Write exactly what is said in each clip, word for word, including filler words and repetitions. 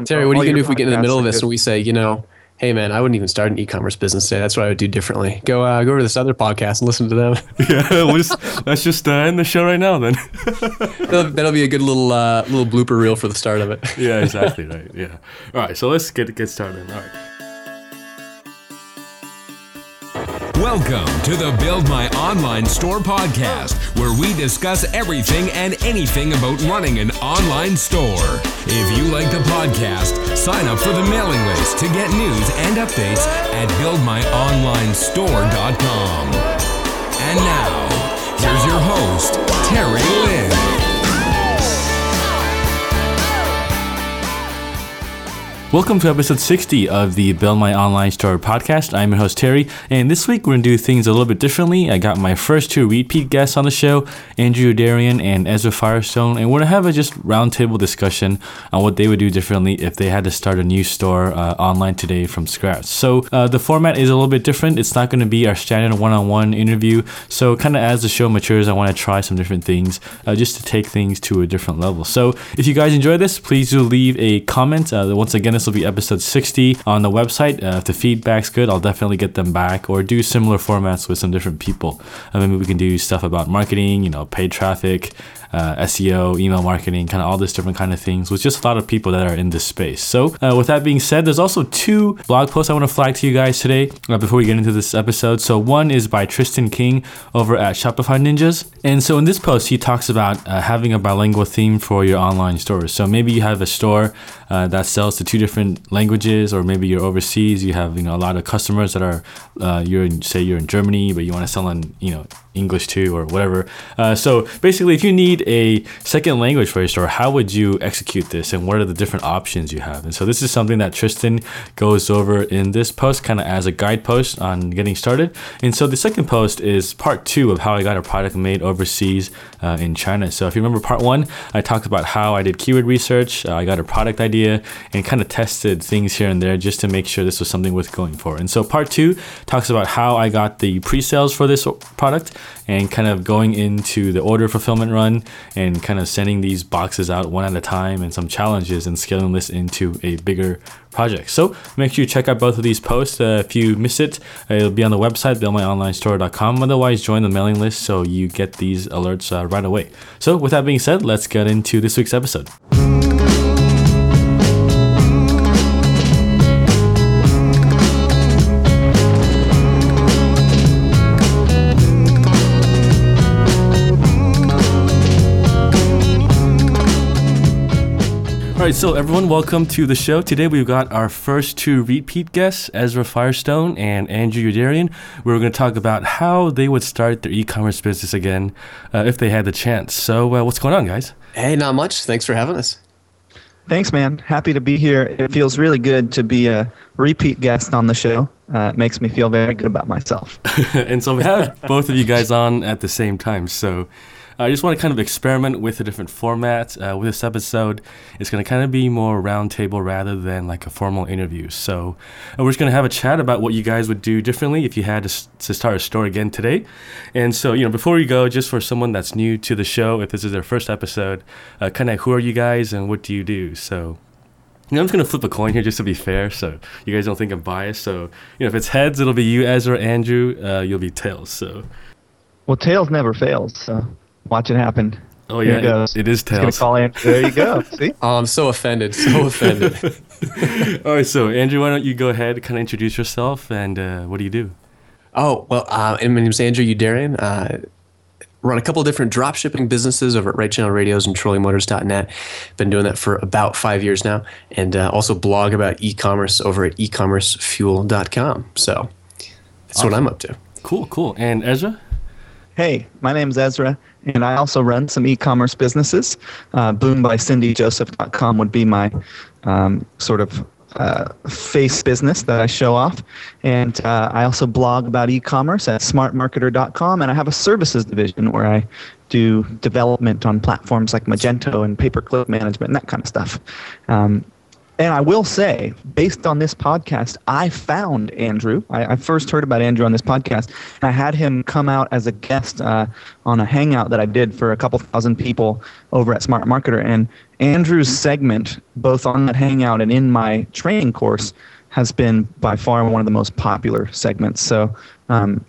I'm Terry, what are you going to do if we get in the middle of this and we say, you know, hey, man, I wouldn't even start an e-commerce business today. That's what I would do differently. Go uh, go over to this other podcast and listen to them. Yeah, we'll just, let's just uh, end the show right now then. that'll, that'll be a good little uh, little blooper reel for the start of it. Yeah, exactly right. Yeah. All right, so let's get get started. All right. Welcome to the Build My Online Store podcast, where we discuss everything and anything about running an online store. If you like the podcast, sign up for the mailing list to get news and updates at build my online store dot com. And now, here's your host, Terry Lynn. Welcome to episode sixty of the Build My Online Store podcast. I'm your host, Terry, and this week we're going to do things a little bit differently. I got my first two repeat guests on the show, Andrew Youderian and Ezra Firestone, and we're going to have a just roundtable discussion on what they would do differently if they had to start a new store uh, online today from scratch. So uh, the format is a little bit different. It's not going to be our standard one-on-one interview. So kind of as the show matures, I want to try some different things uh, just to take things to a different level. So if you guys enjoy this, please do leave a comment. Uh, once again, this will be episode sixty on the website. Uh, if the feedback's good, I'll definitely get them back or do similar formats with some different people. I mean, we can do stuff about marketing, you know, paid traffic, uh, S E O, email marketing, kind of all this different kind of things with just a lot of people that are in this space. So uh, with that being said, there's also two blog posts I want to flag to you guys today uh, before we get into this episode. So one is by Tristan King over at Shopify Ninjas. And so in this post, he talks about uh, having a bilingual theme for your online store. So maybe you have a store uh, that sells to two different languages, or maybe you're overseas, you have, you know, a lot of customers that are, uh, you're in, say you're in Germany, but you want to sell in, you know, English too, or whatever. Uh, so basically, if you need a second language for your store, how would you execute this, and what are the different options you have? And so this is something that Tristan goes over in this post, kind of as a guidepost on getting started. And so the second post is part two of how I got a product made overseas uh, in China. So if you remember part one, I talked about how I did keyword research, uh, I got a product idea, and kind of tested things here and there just to make sure this was something worth going for. And so part two talks about how I got the pre-sales for this product, and kind of going into the order fulfillment run and kind of sending these boxes out one at a time, and some challenges and scaling this into a bigger project. So make sure you check out both of these posts. Uh, if you miss it, uh, it'll be on the website, build my online store dot com. Otherwise, join the mailing list so you get these alerts uh, right away. So with that being said, let's get into this week's episode. All right, so everyone, welcome to the show. Today we've got our first two repeat guests, Ezra Firestone and Andrew Youderian. We're going to talk about how they would start their e-commerce business again uh, if they had the chance. So uh, what's going on, guys? Hey, not much. Thanks for having us. Thanks, man. Happy to be here. It feels really good to be a repeat guest on the show. Uh, it makes me feel very good about myself. And so we have both of you guys on at the same time, so I just want to kind of experiment with a different format uh, with this episode. It's going to kind of be more roundtable rather than like a formal interview. So uh, we're just going to have a chat about what you guys would do differently if you had to, to start a store again today. And so, you know, before we go, just for someone that's new to the show, if this is their first episode, uh, kind of who are you guys and what do you do? So, you know, I'm just going to flip a coin here just to be fair, so you guys don't think I'm biased. So, you know, if it's heads, it'll be you, Ezra, Andrew. Uh, you'll be tails. So, well, tails never fails, so watch it happen. Oh, yeah, it, it is tails. He's gonna call there you go. See? Oh, I'm so offended, so offended. All right, so Andrew, why don't you go ahead and kind of introduce yourself, and uh, what do you do? Oh, well, uh, my name is Andrew Youderian. Uh, run a couple of different drop shipping businesses over at Right Channel Radios and Trolling Motors dot net. Been doing that for about five years now, and uh, also blog about e-commerce over at e commerce fuel dot com. So that's awesome. What I'm up to. Cool, cool. And Ezra? Hey, my name's Ezra, and I also run some e-commerce businesses. Uh, Boom by Cindy Joseph dot com would be my um, sort of uh, face business that I show off. And uh, I also blog about e-commerce at smart marketer dot com, and I have a services division where I do development on platforms like Magento and pay-per-click management and that kind of stuff. Um, And I will say, based on this podcast, I found Andrew. I, I first heard about Andrew on this podcast, and I had him come out as a guest uh, on a hangout that I did for a couple thousand people over at Smart Marketer. And Andrew's segment, both on that hangout and in my training course, has been by far one of the most popular segments. So, um,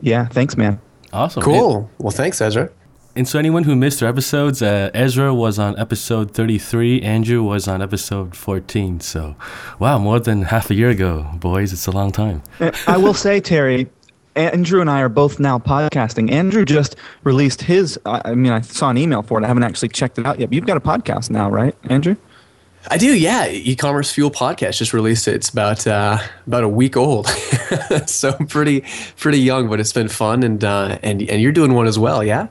yeah, thanks, man. Awesome. Cool. Well, thanks, Ezra. And so anyone who missed our episodes, uh, Ezra was on episode thirty-three, Andrew was on episode fourteen. So, wow, more than half a year ago, boys. It's a long time. I will say, Terry, Andrew and I are both now podcasting. Andrew just released his, I mean, I saw an email for it. I haven't actually checked it out yet. But you've got a podcast now, right, Andrew? I do, yeah. E-commerce fuel podcast, just released it. It's about uh, about a week old, so pretty pretty young, but it's been fun. And uh, and and you're doing one as well, yeah?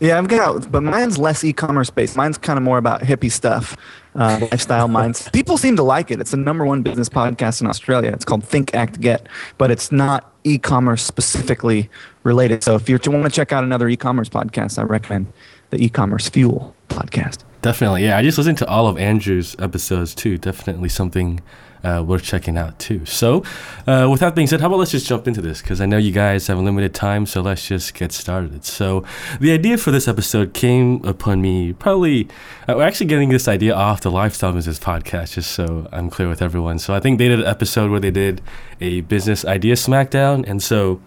Yeah, I've got, but mine's less e-commerce based. Mine's kind of more about hippie stuff, uh, lifestyle minds. People seem to like it. It's the number one business podcast in Australia. It's called Think Act Get, but it's not e-commerce specifically related. So if you want to check out another e-commerce podcast, I recommend the E-commerce Fuel podcast. Definitely, yeah. I just listened to all of Andrew's episodes, too. Definitely something uh, worth checking out, too. So, uh, with that being said, how about let's just jump into this, because I know you guys have a limited time, so let's just get started. So, the idea for this episode came upon me probably... Uh, we're actually getting this idea off the Lifestyle Business podcast, just so I'm clear with everyone. So, I think they did an episode where they did a business idea smackdown, and so...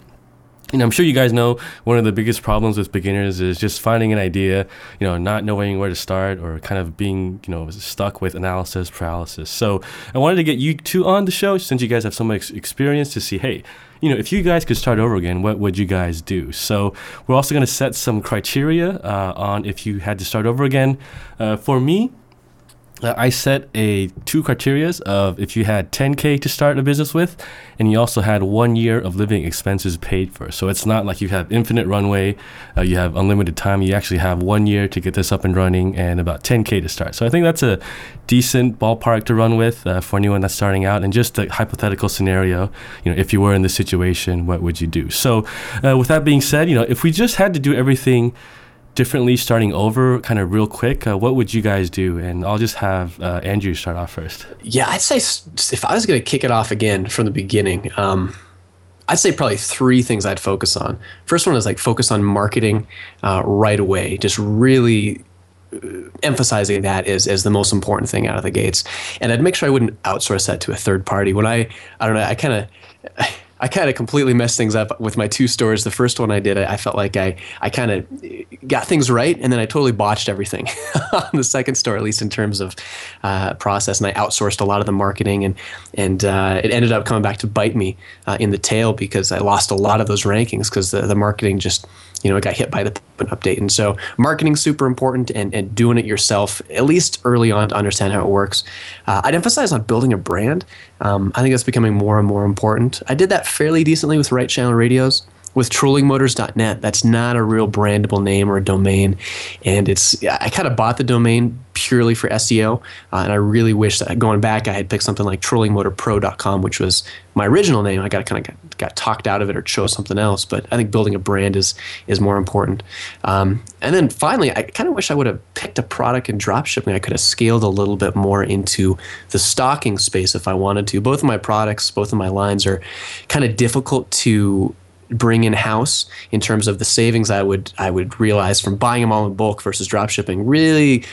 You know, I'm sure you guys know one of the biggest problems with beginners is just finding an idea, you know, not knowing where to start or kind of being, you know, stuck with analysis paralysis. So I wanted to get you two on the show since you guys have so much experience to see, hey, you know, if you guys could start over again, what would you guys do? So we're also going to set some criteria uh, on if you had to start over again. Uh, for me, I set a two criterias of if you had ten K to start a business with, and you also had one year of living expenses paid for. So it's not like you have infinite runway, uh, you have unlimited time. You actually have one year to get this up and running and about ten K to start. So I think that's a decent ballpark to run with uh, for anyone that's starting out. And just a hypothetical scenario, you know, if you were in this situation, what would you do? So uh, with that being said, you know, if we just had to do everything differently starting over kind of real quick, uh, what would you guys do? And I'll just have uh, Andrew start off first. Yeah, I'd say if I was going to kick it off again from the beginning, um, I'd say probably three things I'd focus on. First one is like focus on marketing uh, right away, just really emphasizing that as, as the most important thing out of the gates. And I'd make sure I wouldn't outsource that to a third party. When I, I don't know, I kind of... I kind of completely messed things up with my two stores. The first one I did, I, I felt like I, I kind of got things right, and then I totally botched everything on the second store, at least in terms of uh, process. And I outsourced a lot of the marketing, and and uh, it ended up coming back to bite me uh, in the tail because I lost a lot of those rankings because the, the marketing just, you know, it got hit by the update. And so marketing is super important, and, and doing it yourself, at least early on, to understand how it works. Uh, I'd emphasize on building a brand. Um, I think that's becoming more and more important. I did that fairly decently with Right Channel Radios, with Trolling Motors dot net. That's not a real brandable name or a domain, and it's I kind of bought the domain purely for S E O, uh, and I really wish that going back I had picked something like Trolling Motor Pro dot com, which was my original name. I got kind of got, got talked out of it or chose something else, but I think building a brand is is more important. Um, and then finally, I kind of wish I would have picked a product in dropshipping. I could have scaled a little bit more into the stocking space if I wanted to. Both of my products, both of my lines are kind of difficult to bring in-house in terms of the savings I would I would realize from buying them all in bulk versus drop shipping. Really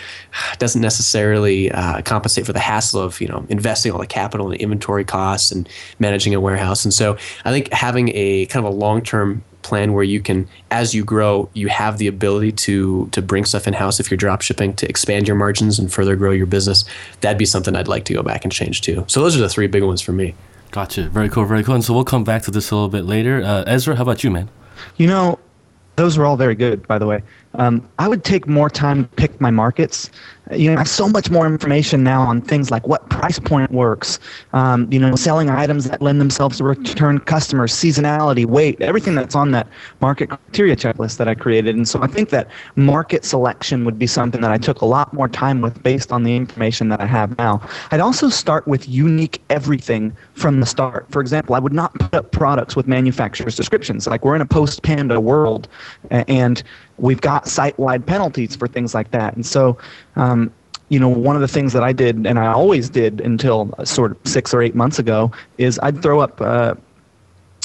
doesn't necessarily uh, compensate for the hassle of, you know, investing all the capital and inventory costs and managing a warehouse. And so I think having a kind of a long-term plan where you can, as you grow, you have the ability to to bring stuff in-house if you're drop shipping to expand your margins and further grow your business, that'd be something I'd like to go back and change too. So those are the three big ones for me. Gotcha. Very cool. Very cool. And so we'll come back to this a little bit later. Uh, Ezra, how about you, man? You know, those were all very good, by the way. Um, I would take more time to pick my markets. You know, I have so much more information now on things like what price point works, um, you know, selling items that lend themselves to return customers, seasonality, weight, everything that's on that market criteria checklist that I created. And so I think that market selection would be something that I took a lot more time with based on the information that I have now. I'd also start with unique everything from the start. For example, I would not put up products with manufacturer's descriptions. Like, we're in a post-Panda world, and we've got site-wide penalties for things like that. And so um, you know, one of the things that I did, and I always did until sort of six or eight months ago, is I'd throw up uh,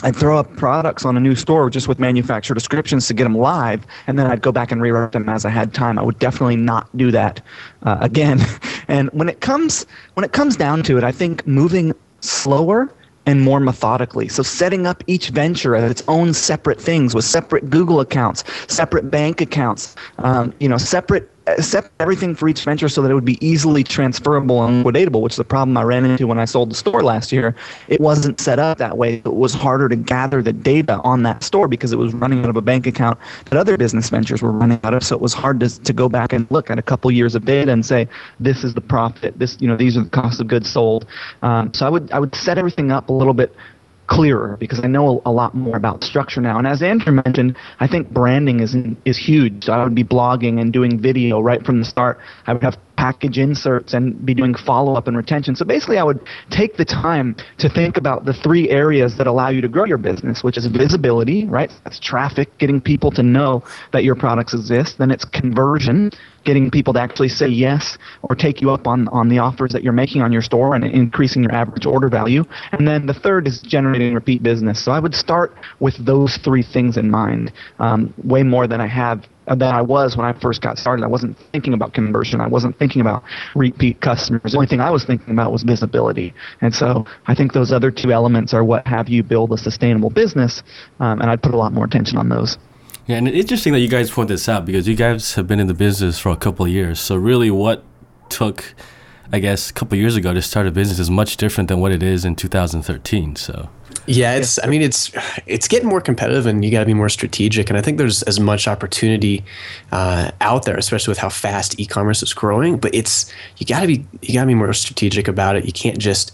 I'd throw up products on a new store just with manufacturer descriptions to get them live, and then I'd go back and rewrite them as I had time. I would definitely not do that uh, again. And when it comes when it comes down to it, I think moving slower and more methodically. So setting up each venture as its own separate things with separate Google accounts, separate bank accounts, um, you know, separate Set everything for each venture so that it would be easily transferable and liquidatable, which is the problem I ran into when I sold the store last year. It wasn't set up that way. It was harder to gather the data on that store because it was running out of a bank account that other business ventures were running out of. So it was hard to to go back and look at a couple years of data and say, this is the profit. This, you know, these are the cost of goods sold. Um, so I would I would set everything up a little bit clearer because I know a lot more about structure now. And as Andrew mentioned, I think branding is is huge. So I would be blogging and doing video right from the start. I would have package inserts and be doing follow-up and retention. So basically, I would take the time to think about the three areas that allow you to grow your business, which is visibility, right? That's traffic, getting people to know that your products exist. Then it's conversion, getting people to actually say yes or take you up on, on the offers that you're making on your store and increasing your average order value. And then the third is generating repeat business. So I would start with those three things in mind, um, way more than I have than I was when I first got started. I wasn't thinking about conversion. I wasn't thinking about repeat customers. The only thing I was thinking about was visibility. And so I think those other two elements are what have you build a sustainable business, um, and I'd put a lot more attention on those. Yeah, and it's interesting that you guys point this out because you guys have been in the business for a couple of years. So really what took, I guess, a couple of years ago to start a business is much different than what it is in two thousand thirteen. So yeah, it's I mean, it's it's getting more competitive and you got to be more strategic. And I think there's as much opportunity uh, out there, especially with how fast e-commerce is growing. But it's you got to be you got to be more strategic about it. You can't just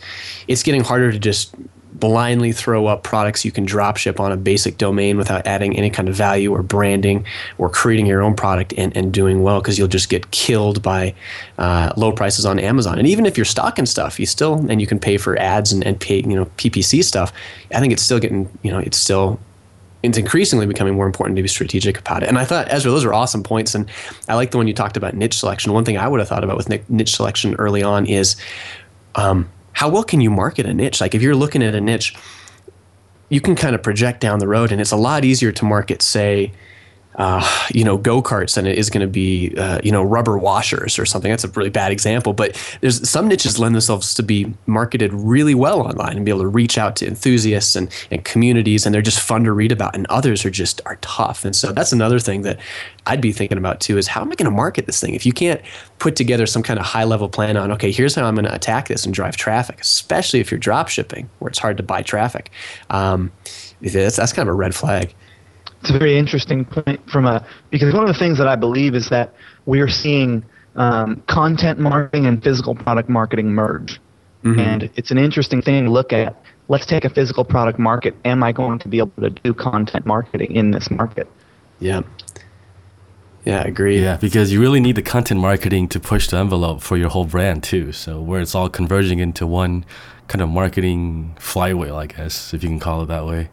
it's getting harder to just blindly throw up products you can drop ship on a basic domain without adding any kind of value or branding or creating your own product and, and doing well because you'll just get killed by uh, low prices on Amazon. And even if you're stocking stuff, you still and you can pay for ads and, and pay, you know, P P C stuff. I think it's still getting, you know, it's still it's increasingly becoming more important to be strategic about it. And I thought, Ezra, those are awesome points. And I like the one you talked about niche selection. One thing I would have thought about with niche selection early on is um, how well can you market a niche? Like if you're looking at a niche, you can kind of project down the road and it's a lot easier to market, say, uh, you know, go-karts than it is going to be, uh, you know, rubber washers or something. That's a really bad example, but there's some niches lend themselves to be marketed really well online and be able to reach out to enthusiasts and, and communities, and they're just fun to read about, and others are just are tough. And so that's another thing that I'd be thinking about too is how am I going to market this thing? If you can't put together some kind of high-level plan on, okay, here's how I'm going to attack this and drive traffic, especially if you're drop shipping where it's hard to buy traffic. Um, that's, that's kind of a red flag. It's a very interesting point from a because one of the things that I believe is that we are seeing um, content marketing and physical product marketing merge. Mm-hmm. And it's an interesting thing to look at. Let's take a physical product market. Am I going to be able to do content marketing in this market? Yeah. Yeah, I agree. Yeah, because you really need the content marketing to push the envelope for your whole brand too. So where it's all converging into one kind of marketing flywheel, I guess, if you can call it that way.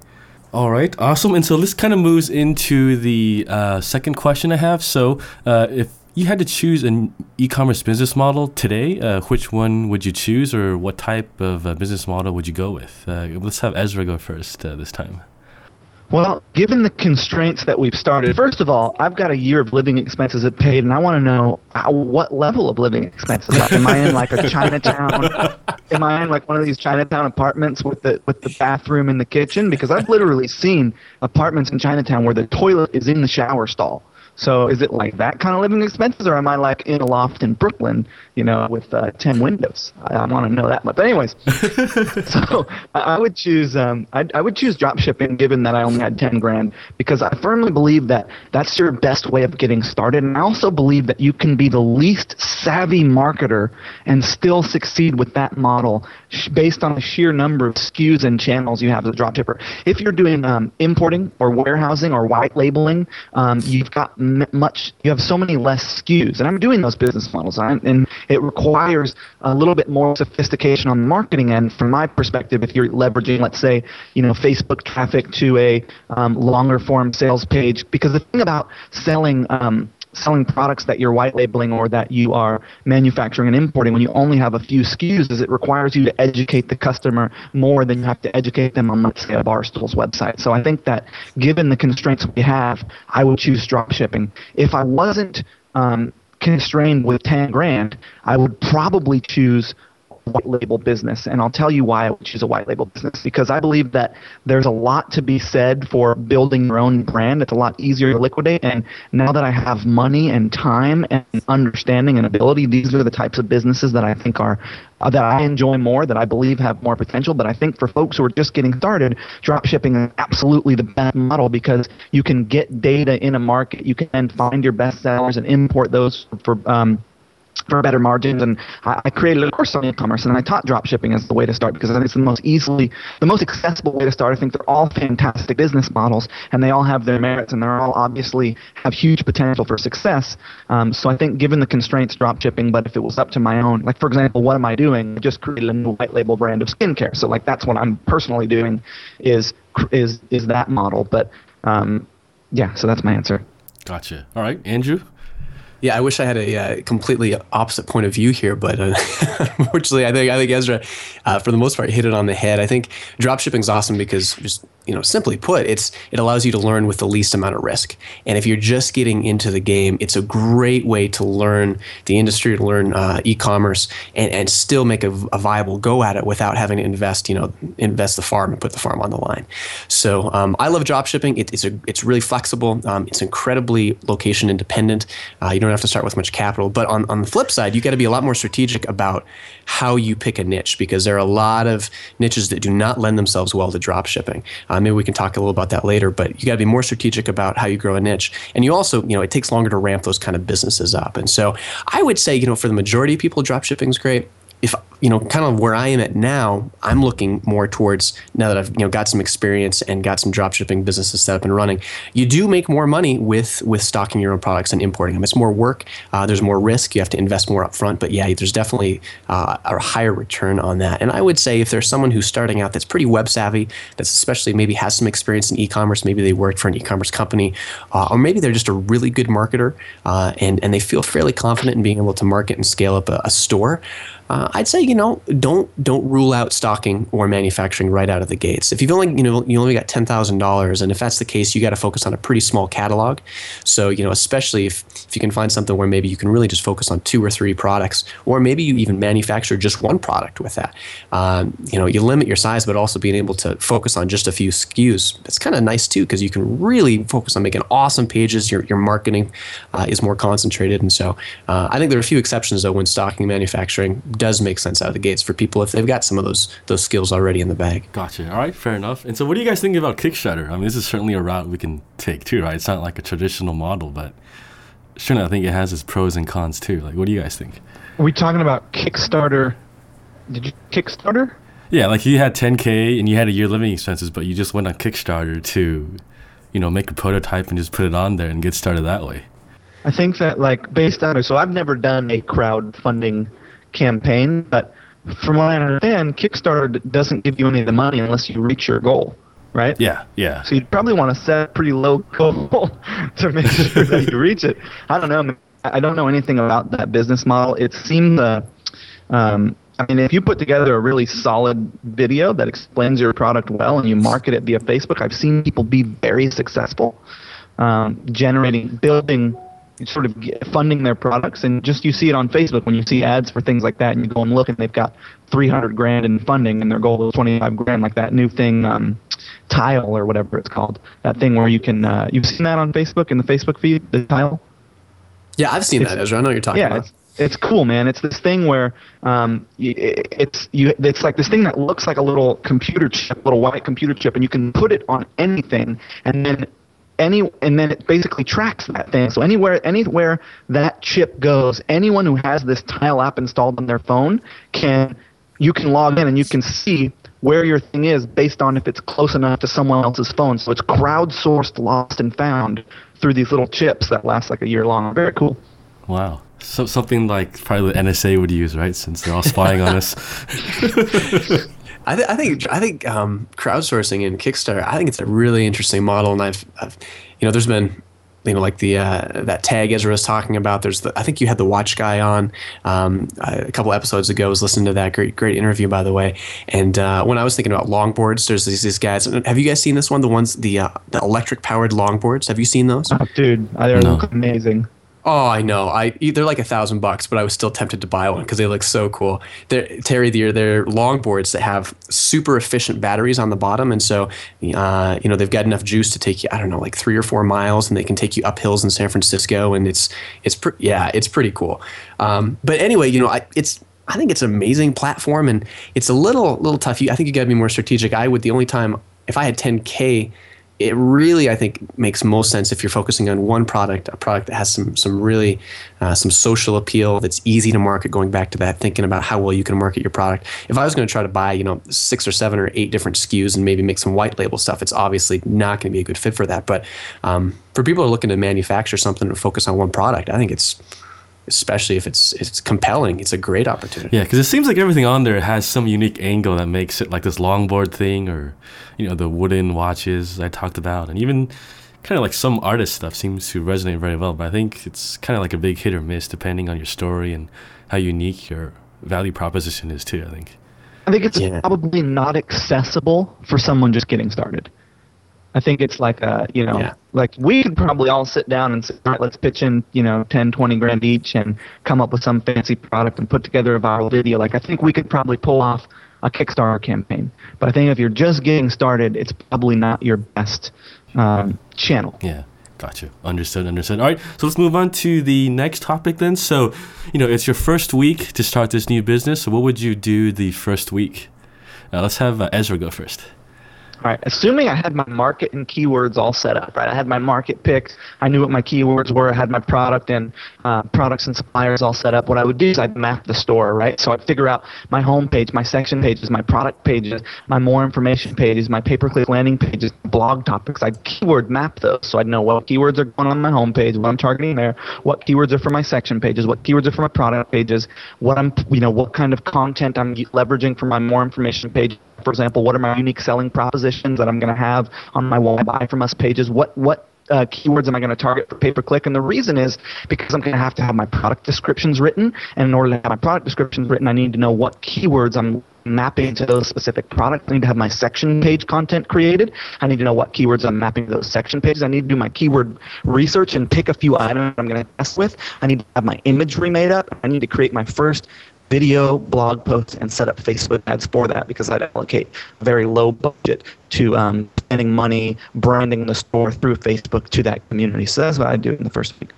All right, awesome. And so this kind of moves into the uh, second question I have. So uh, if you had to choose an e-commerce business model today, uh, which one would you choose or what type of uh, business model would you go with? Uh, let's have Ezra go first uh, this time. Well, given the constraints that we've started, first of all, I've got a year of living expenses at paid, and I want to know how, what level of living expenses. Like, am I in like a Chinatown? Am I in like one of these Chinatown apartments with the with the bathroom in the kitchen? Because I've literally seen apartments in Chinatown where the toilet is in the shower stall. So is it like that kind of living expenses, or am I like in a loft in Brooklyn, you know, with uh, ten windows? I, I want to know that much. But anyways, so I would choose um, I, I would choose dropshipping, given that I only had ten grand, because I firmly believe that that's your best way of getting started, and I also believe that you can be the least savvy marketer and still succeed with that model sh- based on the sheer number of S K Us and channels you have as a dropshipper. If you're doing um, importing or warehousing or white labeling, um, you've got much you have so many less S K Us, and I'm doing those business models, I'm, and it requires a little bit more sophistication on the marketing end. From my perspective, if you're leveraging, let's say, you know, Facebook traffic to a um, longer form sales page, because the thing about selling um, selling products that you're white labeling or that you are manufacturing and importing when you only have a few S K Us is it requires you to educate the customer more than you have to educate them on, let's say, a Barstool's website. So I think that given the constraints we have, I would choose drop shipping. If I wasn't um, constrained with ten grand, I would probably choose white label business, and I'll tell you why I would choose a white label business, because I believe that there's a lot to be said for building your own brand. It's a lot easier to liquidate, and now that I have money and time and understanding and ability, these are the types of businesses that I think are uh, that I enjoy more, that I believe have more potential. But I think for folks who are just getting started, drop shipping is absolutely the best model, because you can get data in a market, you can then find your best sellers and import those for um, for better margins. And I, I created a course on e-commerce, and I taught drop shipping as the way to start, because I think it's the most easily, the most accessible way to start. I think they're all fantastic business models, and they all have their merits, and they're all obviously have huge potential for success. Um, so I think given the constraints, drop shipping, but if it was up to my own, like for example, what am I doing? I just created a new white label brand of skincare. So like that's what I'm personally doing is, is, is that model. But um, yeah, so that's my answer. Gotcha. All right, Andrew? Yeah, I wish I had a uh, completely opposite point of view here, but uh, unfortunately, I think I think Ezra, uh, for the most part, hit it on the head. I think dropshipping is awesome because, just you know, simply put, it's it allows you to learn with the least amount of risk. And if you're just getting into the game, it's a great way to learn the industry, to learn uh, e-commerce, and, and still make a, a viable go at it without having to invest, you know, invest the farm and put the farm on the line. So um, I love dropshipping. It, it's a it's really flexible. Um, it's incredibly location independent. Uh, you know. Don't have to start with much capital, but on, on the flip side, you got to be a lot more strategic about how you pick a niche, because there are a lot of niches that do not lend themselves well to drop shipping. Uh, maybe we can talk a little about that later, but you got to be more strategic about how you grow a niche, and you also, you know, it takes longer to ramp those kind of businesses up. And so, I would say, you know, for the majority of people, drop shipping is great. If you know, kind of where I am at now, I'm looking more towards, now that I've you know got some experience and got some dropshipping businesses set up and running, you do make more money with with stocking your own products and importing them. It's more work. Uh, there's more risk. You have to invest more up front. But yeah, there's definitely uh, a higher return on that. And I would say if there's someone who's starting out that's pretty web savvy, that's especially maybe has some experience in e-commerce, maybe they worked for an e-commerce company, uh, or maybe they're just a really good marketer uh, and, and they feel fairly confident in being able to market and scale up a, a store, Uh, I'd say, you know, don't don't rule out stocking or manufacturing right out of the gates. If you've only, you know, you only got ten thousand dollars, and if that's the case, you got to focus on a pretty small catalog. So, you know, especially if, if you can find something where maybe you can really just focus on two or three products, or maybe you even manufacture just one product with that. Um, you know, you limit your size, but also being able to focus on just a few S K Us. It's kind of nice, too, because you can really focus on making awesome pages. Your, your marketing uh, is more concentrated. And so uh, I think there are a few exceptions, though, when stocking manufacturing does make sense out of the gates for people if they've got some of those those skills already in the bag. Gotcha. All right, fair enough. And so what do you guys think about Kickstarter? I mean, this is certainly a route we can take too, right? It's not like a traditional model, but sure enough, I think it has its pros and cons too. Like, what do you guys think? Are we talking about Kickstarter? Did you Kickstarter? Yeah, like you had ten K and you had a year living expenses, but you just went on Kickstarter to, you know, make a prototype and just put it on there and get started that way. I think that like based on it, so I've never done a crowdfunding campaign, but from what I understand, Kickstarter doesn't give you any of the money unless you reach your goal, right? Yeah, yeah. So you'd probably want to set a pretty low goal to make sure that you reach it. I don't know. I don't know anything about that business model. It seemed, uh, um, I mean, if you put together a really solid video that explains your product well and you market it via Facebook, I've seen people be very successful um, generating, building, sort of funding their products, and just you see it on Facebook when you see ads for things like that, and you go and look, and they've got three hundred grand in funding, and their goal is twenty-five grand, like that new thing, um, Tile or whatever it's called, that thing where you can, uh, you've seen that on Facebook in the Facebook feed, the Tile. Yeah, I've seen it's, that, Ezra. I know what you're talking yeah, about. It's, It's cool, man. It's this thing where um, it's you. It's like this thing that looks like a little computer chip, little white computer chip, and you can put it on anything, and then. Any and then it basically tracks that thing. So anywhere anywhere that chip goes, anyone who has this Tile app installed on their phone can you can log in and you can see where your thing is based on if it's close enough to someone else's phone. So it's crowdsourced, lost and found through these little chips that last like a year long. Very cool. Wow. So something like probably the N S A would use, right? Since they're all spying on us. I, th- I think I think um, crowdsourcing and Kickstarter, I think it's a really interesting model, and I've, I've you know, there's been you know, like the uh, that tag Ezra was talking about. There's the, I think you had the watch guy on um, a couple episodes ago. I was listening to that great great interview, by the way. And uh, when I was thinking about longboards, there's these, these guys. Have you guys seen this one? The ones the uh, the electric powered longboards. Have you seen those? Oh, dude, they no. look amazing. Oh, I know. I they're like a thousand bucks, but I was still tempted to buy one because they look so cool. They're, Terry, they're, they're longboards that have super efficient batteries on the bottom, and so uh, you know they've got enough juice to take you, I don't know, like three or four miles, and they can take you up hills in San Francisco, and it's it's pre- yeah, it's pretty cool. Um, but anyway, you know, I, it's. I think it's an amazing platform, and it's a little little tough. I think you got to be more strategic. I would the only time if I had ten K. It really, I think, makes most sense if you're focusing on one product, a product that has some some really uh, some social appeal that's easy to market. Going back to that, thinking about how well you can market your product. If I was going to try to buy, you know, six or seven or eight different S K Us and maybe make some white label stuff, it's obviously not going to be a good fit for that. But um, for people who are looking to manufacture something and focus on one product, I think it's, especially if it's it's compelling, it's a great opportunity. Yeah, because it seems like everything on there has some unique angle that makes it, like this longboard thing, or you know the wooden watches I talked about, and even kind of like some artist stuff seems to resonate very well. But I think it's kind of like a big hit or miss depending on your story and how unique your value proposition is too. I think I think it's yeah. probably not accessible for someone just getting started. I think it's like a, you know, yeah. like we could probably all sit down and say, all right, let's pitch in, you know, ten, twenty grand each and come up with some fancy product and put together a viral video. Like I think we could probably pull off a Kickstarter campaign. But I think if you're just getting started, it's probably not your best um, channel. Yeah. Gotcha. Understood, understood. All right, so let's move on to the next topic then. So, you know, it's your first week to start this new business. So what would you do the first week? Uh, let's have uh, Ezra go first. All right, assuming I had my market and keywords all set up, right? I had my market picked. I knew what my keywords were. I had my product and uh, products and suppliers all set up. What I would do is I'd map the store, right? So I'd figure out my home page, my section pages, my product pages, my more information pages, my pay-per-click landing pages, blog topics. I'd keyword map those so I'd know what keywords are going on my home page, what I'm targeting there, what keywords are for my section pages, what keywords are for my product pages, what I'm, you know, what kind of content I'm leveraging for my more information page. For example, what are my unique selling propositions that I'm going to have on my Why Buy From Us pages? What what uh, keywords am I going to target for pay-per-click? And the reason is because I'm going to have to have my product descriptions written. And in order to have my product descriptions written, I need to know what keywords I'm mapping to those specific products. I need to have my section page content created. I need to know what keywords I'm mapping to those section pages. I need to do my keyword research and pick a few items I'm going to test with. I need to have my imagery made up. I need to create my first video, blog posts, and set up Facebook ads for that because I'd allocate a very low budget to um, spending money branding the store through Facebook to that community. So that's what I do in the first week.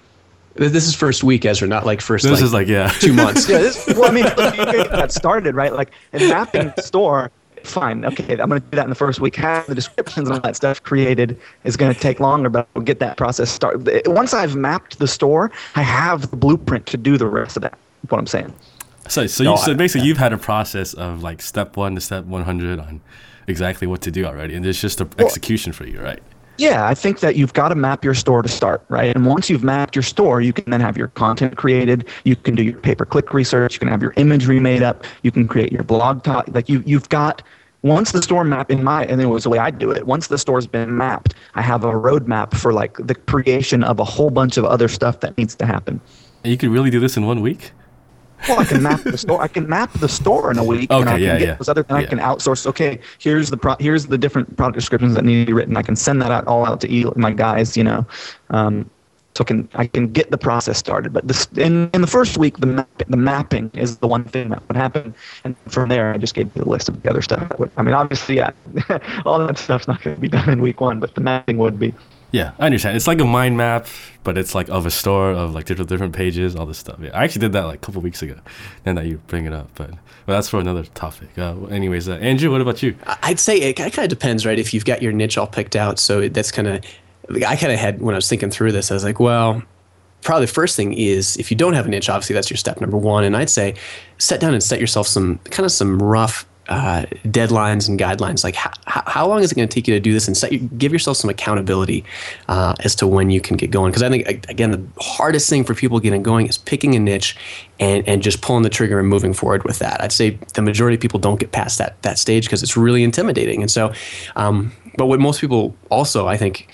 This is first week, Ezra, not like first. This like, is like yeah, two months. yeah, this, well, I mean, look, got started right, like in mapping the store. Fine, okay, I'm going to do that in the first week. Have the descriptions and all that stuff created is going to take longer, but I'll get that process started. Once I've mapped the store, I have the blueprint to do the rest of that. That's what I'm saying. So so, you, no, so basically I, yeah. you've had a process of like step one to step one hundred on exactly what to do already, and it's just an well, execution for you, right? Yeah, I think that you've got to map your store to start, right? And once you've mapped your store, you can then have your content created, you can do your pay-per-click research, you can have your imagery made up, you can create your blog talk. Like you, you've got... Once the store map in my, and it was the way I do it, once the store's been mapped, I have a roadmap for like the creation of a whole bunch of other stuff that needs to happen. And you could really do this in one week? Well, I can map the store. I can map the store in a week, okay, and I can yeah, get yeah. those other. And yeah. I can outsource. Okay, here's the pro- here's the different product descriptions that need to be written. I can send that out all out to e- my guys. You know, um, so I can I can get the process started. But this in, in the first week, the map, the mapping is the one thing that would happen, and from there, I just gave you the list of the other stuff. That would, I mean, obviously, yeah, all that stuff's not going to be done in week one, but the mapping would be. Yeah, I understand. It's like a mind map, but it's like of a store, of like different different pages, all this stuff. Yeah, I actually did that like a couple weeks ago, now that you bring it up. But well, that's for another topic. Uh, anyways, uh, Andrew, what about you? I'd say it kind of depends, right? If you've got your niche all picked out, so that's kind of, I kind of had, when I was thinking through this, I was like, well, probably the first thing is if you don't have a niche, obviously that's your step number one. And I'd say sit down and set yourself some, kind of some rough Uh, deadlines and guidelines, like how, how long is it going to take you to do this, and set, give yourself some accountability uh, as to when you can get going. Because I think, again, the hardest thing for people getting going is picking a niche and, and just pulling the trigger and moving forward with that. I'd say the majority of people don't get past that that stage because it's really intimidating. And so, um, but what most people also, I think,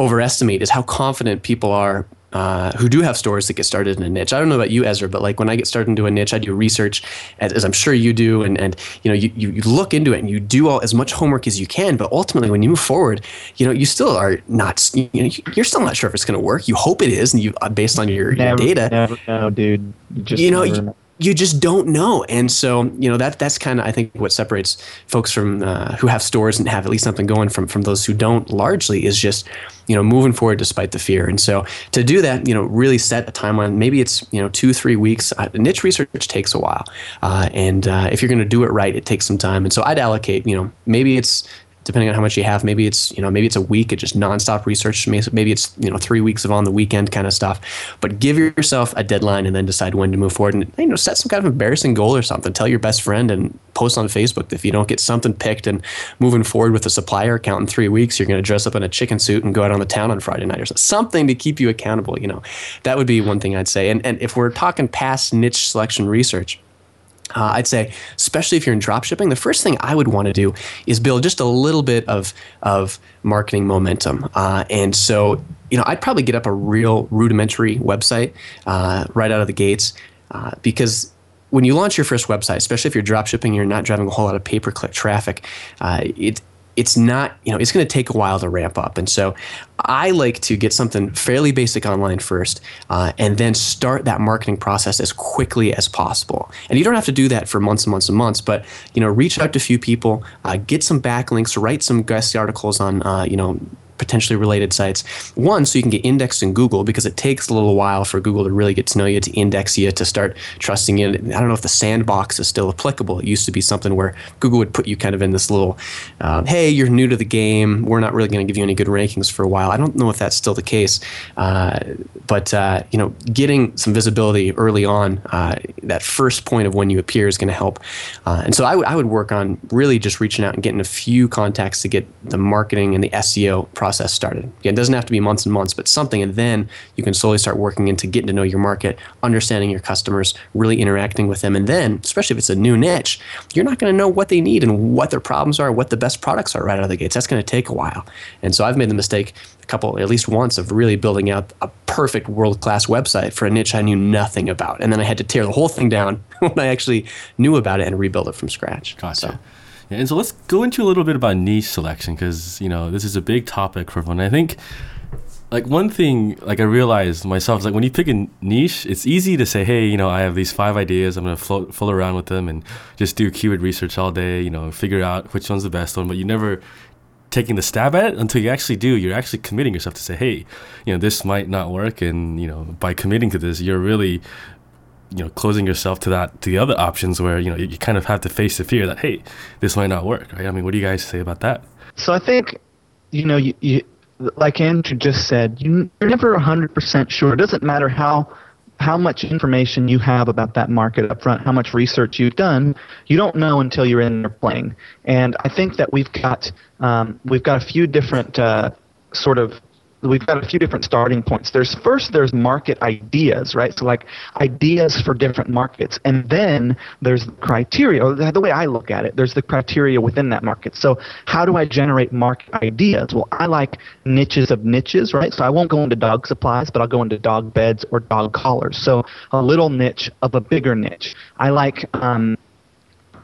overestimate is how confident people are uh, who do have stores that get started in a niche. I don't know about you, Ezra, but like when I get started into a niche, I do research, as, as I'm sure you do, and and you know you, you look into it and you do all as much homework as you can. But ultimately, when you move forward, you know you still are not you know, you're still not sure if it's going to work. You hope it is, and you based on your, never, your data. Never know, dude. You, just you know. Never know. You just don't know, and so you know that that's kind of I think what separates folks from uh, who have stores and have at least something going from from those who don't. Largely is just you know moving forward despite the fear, and so to do that, you know, really set a timeline. Maybe it's you know two three weeks. Uh, niche research takes a while, uh, and uh, if you're going to do it right, it takes some time. And so I'd allocate you know maybe it's. Depending on how much you have, maybe it's you know maybe it's a week of just nonstop research. Maybe it's you know three weeks of on the weekend kind of stuff. But give yourself a deadline and then decide when to move forward. And you know set some kind of embarrassing goal or something. Tell your best friend and post on Facebook that if you don't get something picked and moving forward with a supplier account in three weeks, you're going to dress up in a chicken suit and go out on the town on Friday night or something. Something to keep you accountable. You know that would be one thing I'd say. And and if we're talking past niche selection research. Uh, I'd say, especially if you're in dropshipping, the first thing I would want to do is build just a little bit of of marketing momentum. Uh, and so, you know, I'd probably get up a real rudimentary website uh, right out of the gates uh, because when you launch your first website, especially if you're dropshipping, you're not driving a whole lot of pay-per-click traffic. Uh, it It's not, you know, it's going to take a while to ramp up. And so I like to get something fairly basic online first uh, and then start that marketing process as quickly as possible. And you don't have to do that for months and months and months, but, you know, reach out to a few people, uh, get some backlinks, write some guest articles on, uh, you know, potentially related sites. One, so you can get indexed in Google because it takes a little while for Google to really get to know you, to index you, to start trusting you. I don't know if the sandbox is still applicable. It used to be something where Google would put you kind of in this little, uh, hey, you're new to the game. We're not really going to give you any good rankings for a while. I don't know if that's still the case, uh, but uh, you know, getting some visibility early on, uh, that first point of when you appear is going to help. Uh, and so I, w- I would work on really just reaching out and getting a few contacts to get the marketing and the S E O process. process started. Again, it doesn't have to be months and months, but something, and then you can slowly start working into getting to know your market, understanding your customers, really interacting with them, and then, especially if it's a new niche, you're not going to know what they need and what their problems are, what the best products are right out of the gates. That's going to take a while. And so I've made the mistake a couple, at least once, of really building out a perfect world-class website for a niche I knew nothing about, and then I had to tear the whole thing down when I actually knew about it and rebuild it from scratch. Gotcha. So, and so let's go into a little bit about niche selection because, you know, this is a big topic for everyone. I think, like, one thing, like, I realized myself is, like, when you pick a niche, it's easy to say, hey, you know, I have these five ideas. I'm going to float, fool around with them and just do keyword research all day, you know, figure out which one's the best one. But you never taking the stab at it until you actually do. You're actually committing yourself to say, hey, you know, this might not work. And, you know, by committing to this, you're really, you know, closing yourself to that, to the other options where, you know, you kind of have to face the fear that, hey, this might not work, right? I mean, what do you guys say about that? So I think, you know, you, you like Andrew just said, you, you're never one hundred percent sure. It doesn't matter how how much information you have about that market up front, how much research you've done, you don't know until you're in there playing. And I think that we've got, um, we've got a few different uh, sort of We've got a few different starting points. There's first, there's market ideas, right? So like ideas for different markets. And then there's the criteria, or the way I look at it, there's the criteria within that market. So how do I generate market ideas? Well, I like niches of niches, right? So I won't go into dog supplies, but I'll go into dog beds or dog collars. So a little niche of a bigger niche. I like um,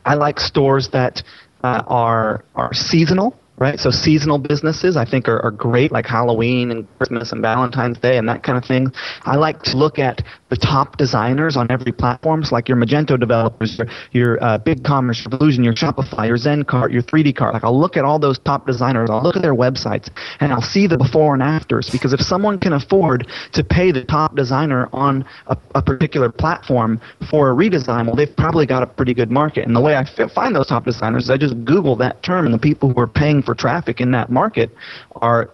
I like stores that uh, are are seasonal. Right, so seasonal businesses I think are, are great, like Halloween and Christmas and Valentine's Day and that kind of thing. I like to look at the top designers on every platform, so like your Magento developers, your, your uh, Big Commerce, Revolution, your Shopify, your Zen Cart, your three D Cart. Like I'll look at all those top designers, I'll look at their websites, and I'll see the before and afters, because if someone can afford to pay the top designer on a, a particular platform for a redesign, well, they've probably got a pretty good market. And the way I f- find those top designers is I just Google that term, and the people who are paying for traffic in that market are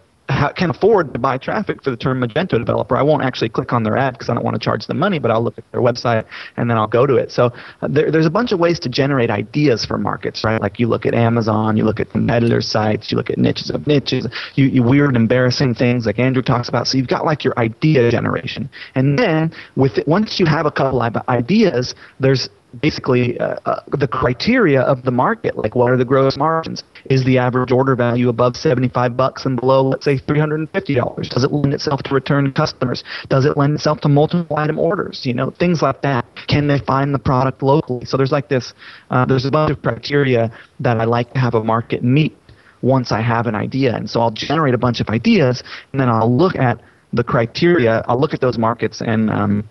can afford to buy traffic for the term Magento developer. I won't actually click on their ad because I don't want to charge them money, but I'll look at their website and then I'll go to it. So uh, there, there's a bunch of ways to generate ideas for markets, right? Like you look at Amazon, you look at competitor sites, you look at niches of niches, you, you weird, embarrassing things like Andrew talks about. So you've got like your idea generation. And then with it, once you have a couple of ideas, there's basically uh, uh, the criteria of the market, like what are the gross margins? Is the average order value above seventy-five bucks and below, let's say, three hundred fifty dollars? Does it lend itself to return customers? Does it lend itself to multiple item orders? You know, things like that. Can they find the product locally? So there's like this, uh, there's a bunch of criteria that I like to have a market meet once I have an idea. And so I'll generate a bunch of ideas, and then I'll look at the criteria. I'll look at those markets and um,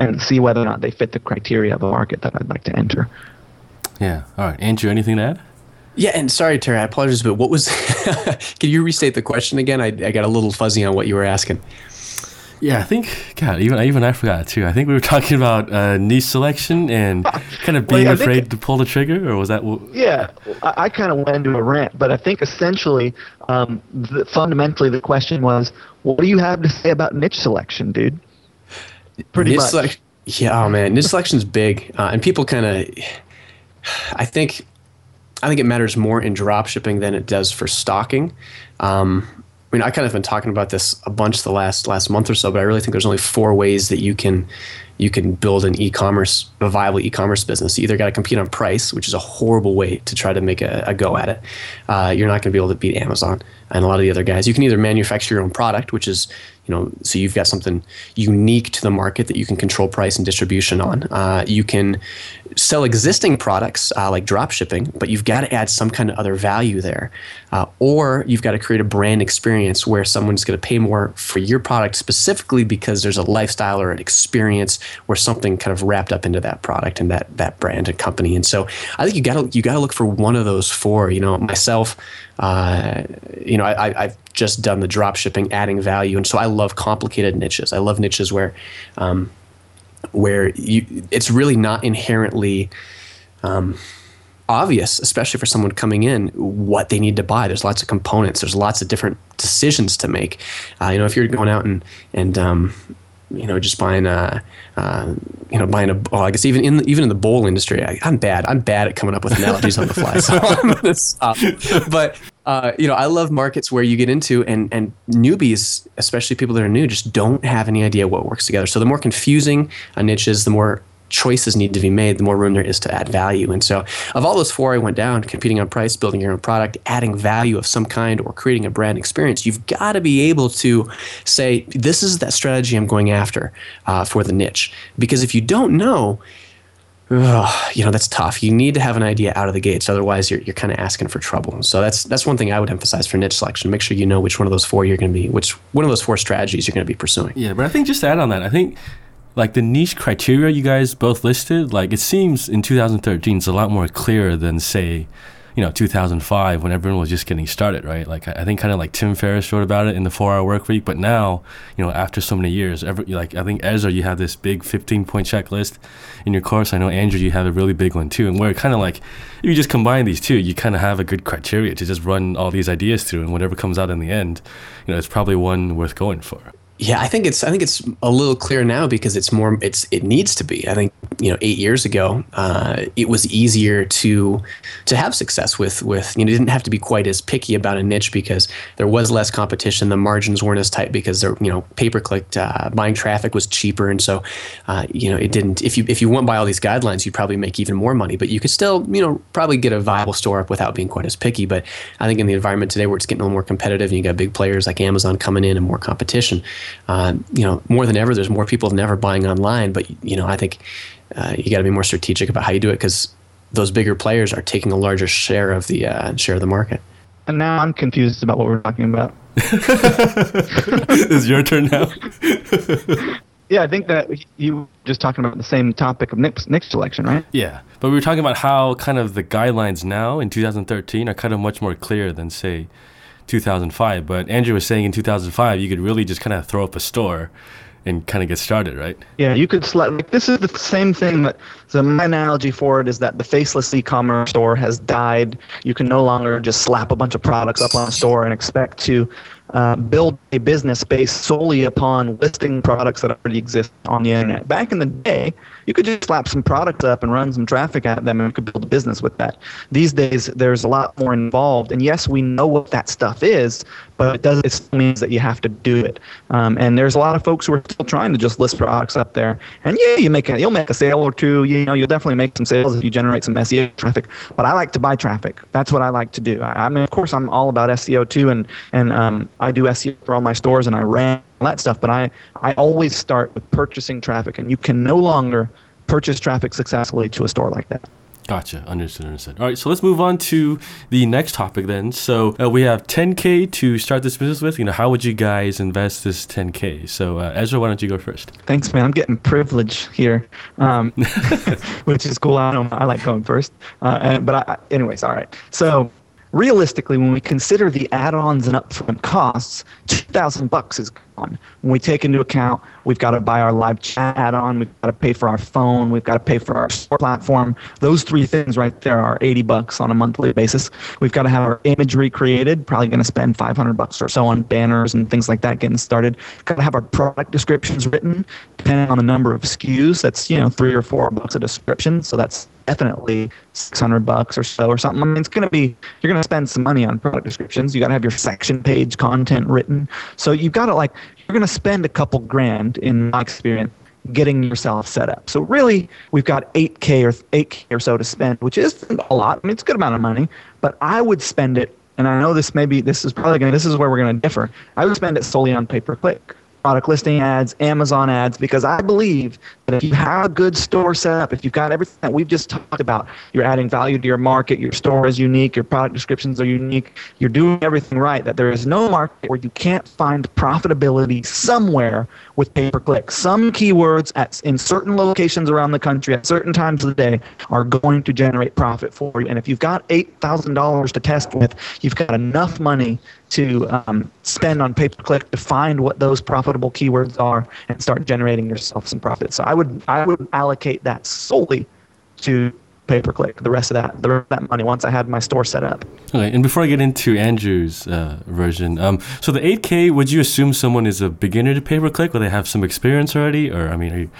and see whether or not they fit the criteria of a market that I'd like to enter. Yeah. All right. Andrew, anything to add? Yeah. And sorry, Terry, I apologize, but what was, can you restate the question again? I, I got a little fuzzy on what you were asking. Yeah, I think, God, even, even I forgot too. I think we were talking about uh, niche selection and kind of being well, afraid think, to pull the trigger, or was that? What? Yeah, I, I kind of went into a rant, but I think essentially, um, the, fundamentally, the question was, what do you have to say about niche selection, dude? Pretty niche much. Selection, yeah, oh man, niche selection's big, uh, and people kind of, I think, I think it matters more in dropshipping than it does for stocking. Um, I mean, I kind of been talking about this a bunch the last last month or so, but I really think there's only four ways that you can you can build an e-commerce, a viable e-commerce business. You either got to compete on price, which is a horrible way to try to make a, a go at it. Uh, you're not going to be able to beat Amazon and a lot of the other guys. You can either manufacture your own product, which is, you know, so you've got something unique to the market that you can control price and distribution on. Uh, you can sell existing products uh, like drop shipping, but you've got to add some kind of other value there. Uh, or you've got to create a brand experience where someone's going to pay more for your product specifically because there's a lifestyle or an experience where something kind of wrapped up into that product and that that brand and company. And so I think you got to you got to look for one of those four. You know, myself, uh, you know, I, I've just done the drop shipping, adding value, and so I love complicated niches. I love niches where, um, where you it's really not inherently. Um, obvious, especially for someone coming in, what they need to buy. There's lots of components. There's lots of different decisions to make. Uh, you know, if you're going out and and um, you know, just buying a, uh, you know, buying a. Oh, I guess even in the, even in the bowl industry, I, I'm bad. I'm bad at coming up with analogies on the fly, so I'm gonna stop. But uh, you know, I love markets where you get into and and newbies, especially people that are new, just don't have any idea what works together. So the more confusing a niche is, the more choices need to be made, the more room there is to add value. And so of all those four I went down, competing on price, building your own product, adding value of some kind, or creating a brand experience, you've got to be able to say, this is that strategy I'm going after uh, for the niche. Because if you don't know, ugh, you know, that's tough. You need to have an idea out of the gates. Otherwise, you're you're kind of asking for trouble. So that's that's one thing I would emphasize for niche selection. Make sure you know which one of those four you're going to be, which one of those four strategies you're going to be pursuing. Yeah, but I think just to add on that, I think like the niche criteria you guys both listed, like it seems in two thousand thirteen it's a lot more clear than, say, you know, two thousand five when everyone was just getting started, right? Like I think kind of like Tim Ferriss wrote about it in the four-hour work week, but now, you know, after so many years, every, like I think Ezra, you have this big fifteen-point checklist in your course. I know Andrew, you have a really big one too, and where kind of like if you just combine these two, you kind of have a good criteria to just run all these ideas through, and whatever comes out in the end, you know, it's probably one worth going for. Yeah, I think it's I think it's a little clear now because it's more it's it needs to be. I think, you know, eight years ago, uh, it was easier to to have success with with you know, you didn't have to be quite as picky about a niche because there was less competition. The margins weren't as tight because there you know pay per click uh, buying traffic was cheaper, and so uh, you know it didn't. If you if you went by all these guidelines, you'd probably make even more money, but you could still you know probably get a viable store up without being quite as picky. But I think in the environment today where it's getting a little more competitive and you got big players like Amazon coming in and more competition. Uh, you know, more than ever, there's more people than ever buying online. But, you know, I think uh, you got to be more strategic about how you do it because those bigger players are taking a larger share of the uh, share of the market. And now I'm confused about what we're talking about. It's your turn now. Yeah, I think that you were just talking about the same topic of niche, niche selection, right? Yeah, but we were talking about how kind of the guidelines now in two thousand thirteen are kind of much more clear than, say, two thousand five, but Andrew was saying in two thousand five you could really just kind of throw up a store and kind of get started, right? Yeah, you could select, like, this is the same thing that, so my analogy for it is that the faceless e-commerce store has died. You can no longer just slap a bunch of products up on a store and expect to uh, build a business based solely upon listing products that already exist on the internet. Back in the day, you could just slap some products up and run some traffic at them and you could build a business with that. These days, there's a lot more involved. And yes, we know what that stuff is, but it does it still means that you have to do it. Um, and there's a lot of folks who are still trying to just list products up there. And yeah, you make a, you'll make a sale or two. You know, you'll definitely make some sales if you generate some S E O traffic. But I like to buy traffic. That's what I like to do. I, I mean, of course, I'm all about S E O too, and and um, I do S E O for all my stores, and I rank all that stuff. But I I always start with purchasing traffic, and you can no longer purchase traffic successfully to a store like that. Gotcha. Understood. Understood. All right. So let's move on to the next topic then. So uh, we have ten K to start this business with. You know, how would you guys invest this ten K? So uh, Ezra, why don't you go first? Thanks, man. I'm getting privilege here, um, which is cool. I don't. I like going first. Uh, and, but I, anyways, all right. So realistically, when we consider the add-ons and upfront costs, two thousand bucks is gone. When we take into account, we've got to buy our live chat add-on, we've got to pay for our phone, we've got to pay for our store platform. Those three things right there are eighty bucks on a monthly basis. We've got to have our imagery created, probably going to spend five hundred bucks or so on banners and things like that getting started. Got to have our product descriptions written, depending on the number of S K Us. That's, you know, three or four bucks a description. So that's definitely six hundred bucks or so or something. I mean, it's going to be, you're going to spend some money on product descriptions. You got to have your section page content written. So you've got to, like, you're going to spend a couple grand in my experience getting yourself set up. So really, we've got eight K or eight K or so to spend, which is a lot. I mean, it's a good amount of money, but I would spend it, and I know this maybe this is probably going to, this is where we're going to differ. I would spend it solely on pay-per-click. Product listing ads, Amazon ads, because I believe that if you have a good store set up, if you've got everything that we've just talked about, you're adding value to your market, your store is unique, your product descriptions are unique, you're doing everything right, that there is no market where you can't find profitability somewhere with pay-per-click. Some keywords at, in certain locations around the country at certain times of the day are going to generate profit for you. And if you've got eight thousand dollars to test with, you've got enough money to um, spend on pay-per-click to find what those profitable keywords are and start generating yourself some profit. So I would I would allocate that solely to pay-per-click, the rest of that the rest of that money once I had my store set up. Okay, and before I get into Andrew's uh, version, um, so the eight K, would you assume someone is a beginner to pay-per-click? Will they have some experience already? Or, I mean, are you...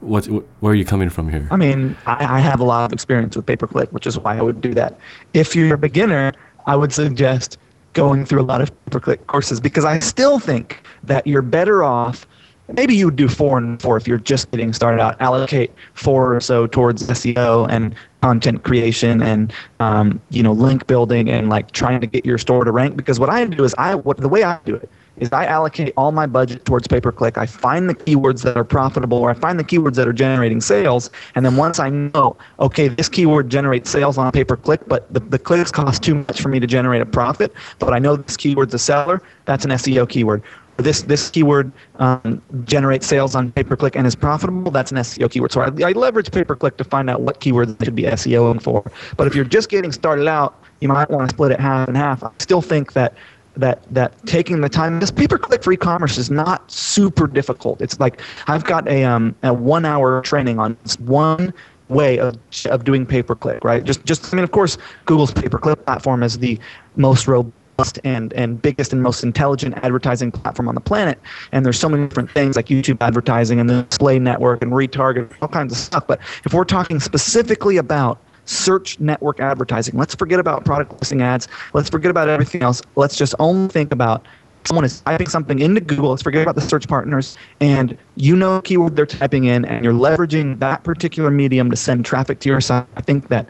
What, where are you coming from here? I mean, I, I have a lot of experience with pay-per-click, which is why I would do that. If you're a beginner, I would suggest going through a lot of pay-per-click courses, because I still think that you're better off. Maybe you would do four and four if you're just getting started out. Allocate four or so towards S E O and content creation and um, you know, link building and like trying to get your store to rank. Because what I do is I what the way I do it is I allocate all my budget towards pay-per-click. I find the keywords that are profitable, or I find the keywords that are generating sales, and then once I know, okay, this keyword generates sales on pay-per-click, but the, the clicks cost too much for me to generate a profit, but I know this keyword's a seller, that's an S E O keyword. This this keyword um, generates sales on pay-per-click and is profitable, that's an S E O keyword. So I, I leverage pay-per-click to find out what keywords they should be SEOing for. But if you're just getting started out, you might want to split it half and half. I still think that that that taking the time, this pay-per-click for e-commerce is not super difficult. It's like I've got a um a one-hour training on this one way of of doing pay-per-click, right? Just just I mean, of course, Google's pay-per-click platform is the most robust and and biggest and most intelligent advertising platform on the planet. And there's so many different things like YouTube advertising and the display network and retargeting, all kinds of stuff. But if we're talking specifically about search network advertising, let's forget about product listing ads. Let's forget about everything else. Let's just only think about someone is typing something into Google. Let's forget about the search partners, and you know keyword they're typing in, and you're leveraging that particular medium to send traffic to your site. I think that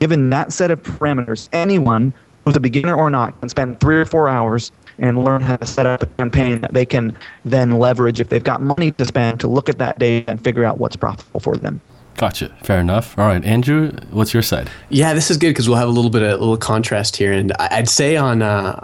given that set of parameters, anyone, who's a beginner or not, can spend three or four hours and learn how to set up a campaign that they can then leverage if they've got money to spend to look at that data and figure out what's profitable for them. Gotcha. Fair enough. All right, Andrew, what's your side? Yeah, this is good because we'll have a little bit of a little contrast here, and I'd say on, uh,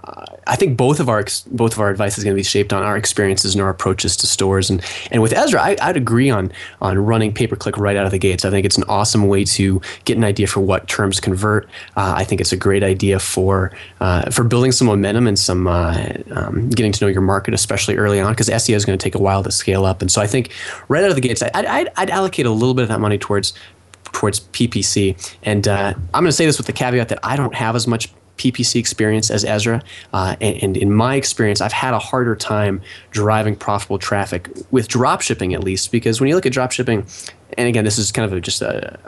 I think both of our both of our advice is going to be shaped on our experiences and our approaches to stores, and and with Ezra, I, I'd agree on on running pay-per-click right out of the gates. I think it's an awesome way to get an idea for what terms convert. Uh, I think it's a great idea for uh, for building some momentum and some uh, um, getting to know your market, especially early on, because S E O is going to take a while to scale up, and so I think right out of the gates, I'd I'd, I'd allocate a little bit of that money towards towards P P C. And uh, I'm going to say this with the caveat that I don't have as much P P C experience as Ezra, uh, and, and in my experience, I've had a harder time driving profitable traffic with dropshipping, at least, because when you look at dropshipping, and again, this is kind of a, just a,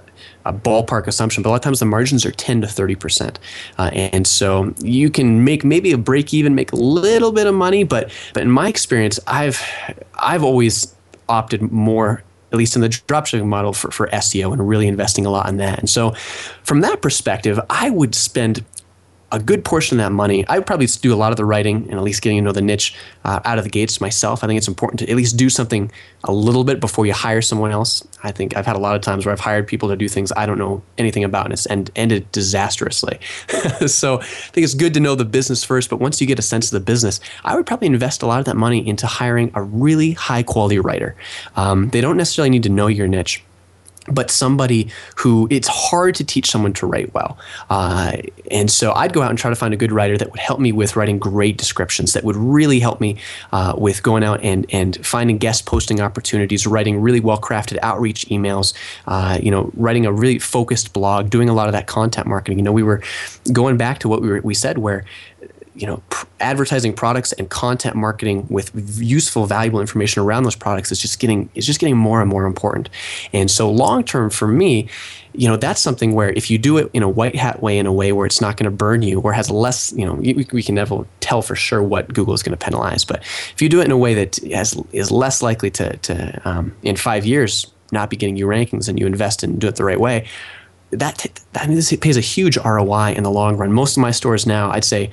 a ballpark assumption, but a lot of times the margins are ten to thirty percent. Uh, and so you can make maybe a break even, make a little bit of money, but but in my experience, I've I've always opted more, at least in the dropshipping model, for, for S E O and really investing a lot in that. And so from that perspective, I would spend a good portion of that money. I would probably do a lot of the writing and at least getting to know the niche uh, out of the gates myself. I think it's important to at least do something a little bit before you hire someone else. I think I've had a lot of times where I've hired people to do things I don't know anything about, and it's end, ended disastrously. So I think it's good to know the business first, but once you get a sense of the business, I would probably invest a lot of that money into hiring a really high quality writer. Um, they don't necessarily need to know your niche, but somebody who, it's hard to teach someone to write well. Uh, and so I'd go out and try to find a good writer that would help me with writing great descriptions, that would really help me uh, with going out and, and finding guest posting opportunities, writing really well-crafted outreach emails, uh, you know, writing a really focused blog, doing a lot of that content marketing. You know, we were going back to what we were, we said where, you know, pr- advertising products and content marketing with useful, valuable information around those products is just getting is just getting more and more important. And so long term for me, you know, that's something where if you do it in a white hat way, in a way where it's not going to burn you or has less, you know, we, we can never tell for sure what Google is going to penalize. But if you do it in a way that has, is less likely to, to um, in five years, not be getting you rankings, and you invest and do it the right way, that, that I mean, this pays a huge R O I in the long run. Most of my stores now, I'd say,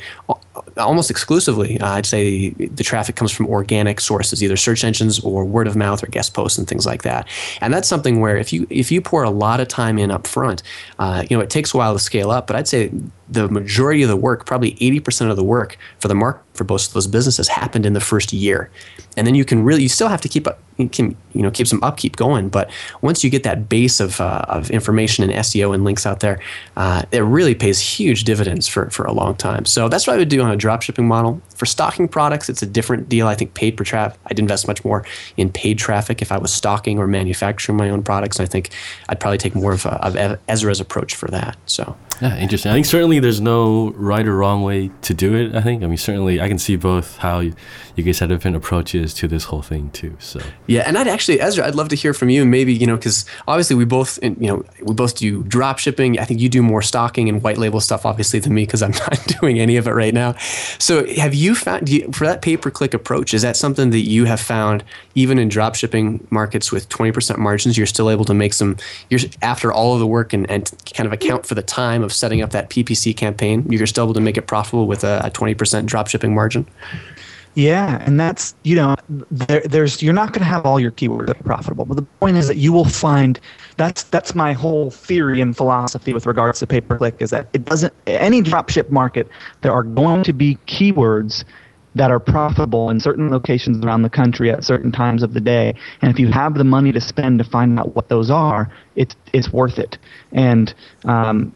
almost exclusively, uh, I'd say the traffic comes from organic sources, either search engines or word of mouth or guest posts and things like that. And that's something where if you if you pour a lot of time in up front, uh, you know, it takes a while to scale up, but I'd say the majority of the work, probably eighty percent of the work for the market for both of those businesses happened in the first year. And then you can really, you still have to keep up, you can, you know, keep some upkeep going, but once you get that base of uh, of information and S E O and links out there, uh, it really pays huge dividends for, for a long time. So that's what I would do on a dropshipping model. For stocking products, it's a different deal. I think paid per traffic, I'd invest much more in paid traffic if I was stocking or manufacturing my own products. I think I'd probably take more of, a, of Ezra's approach for that. So yeah, interesting. I think certainly there's no right or wrong way to do it. I think, I mean, certainly I can see both how you, you guys have different approaches to this whole thing too. So yeah, and I'd actually, Ezra, I'd love to hear from you. Maybe, you know, because obviously we both, you know, we both do drop shipping. I think you do more stocking and white label stuff, obviously, than me because I'm not doing any of it right now. So have you found, do you, for that pay per click approach, is that something that you have found even in drop shipping markets with twenty percent margins, you're still able to make some? You're after all of the work and, and kind of account for the time of setting up that P P C campaign, you're still able to make it profitable with a, a twenty percent drop shipping margin? Yeah, and that's, you know, there, there's you're not going to have all your keywords that are profitable, but the point is that you will find, that's that's my whole theory and philosophy with regards to pay-per-click, is that it doesn't, any dropship market, there are going to be keywords that are profitable in certain locations around the country at certain times of the day, and if you have the money to spend to find out what those are, it's it's worth it. And um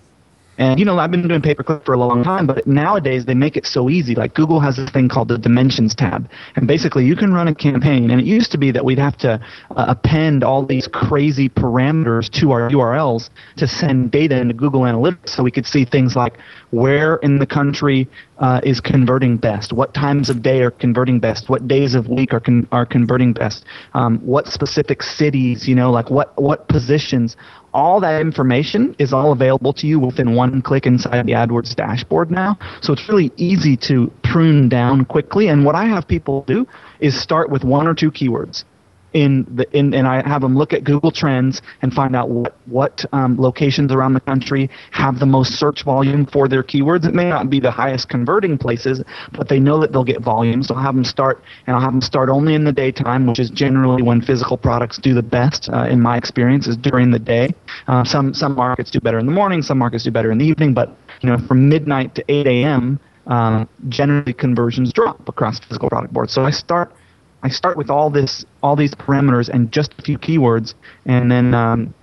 And, you know, I've been doing pay-per-click for a long time, but nowadays they make it so easy. Like Google has this thing called the Dimensions tab. And basically you can run a campaign. And it used to be that we'd have to uh, append all these crazy parameters to our U R Ls to send data into Google Analytics so we could see things like where in the country uh, is converting best, what times of day are converting best, what days of week are con- are converting best, um, what specific cities, you know, like what, what positions. All that information is all available to you within one click inside the AdWords dashboard now. So it's really easy to prune down quickly. And what I have people do is start with one or two keywords. In the in and I have them look at Google Trends and find out what what um, locations around the country have the most search volume for their keywords. It may not be the highest converting places, but they know that they'll get volume. So I'll have them start, and I'll have them start only in the daytime, which is generally when physical products do the best. Uh, in my experience, is during the day. Uh, some some markets do better in the morning, some markets do better in the evening. But you know, from midnight to eight a.m., uh, generally conversions drop across physical product boards. So I start. I start with all this, all these parameters and just a few keywords, and then um,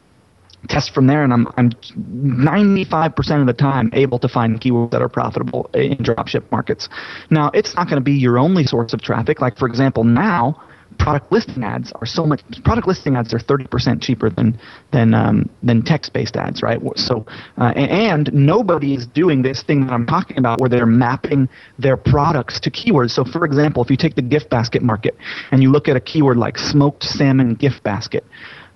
test from there. And I'm, I'm ninety-five percent of the time able to find keywords that are profitable in dropship markets. Now, it's not going to be your only source of traffic. Like for example, now product listing ads are so much. Product listing ads are thirty percent cheaper than than um, than text-based ads, right? So uh, and nobody is doing this thing that I'm talking about, where they're mapping their products to keywords. So for example, if you take the gift basket market and you look at a keyword like smoked salmon gift basket,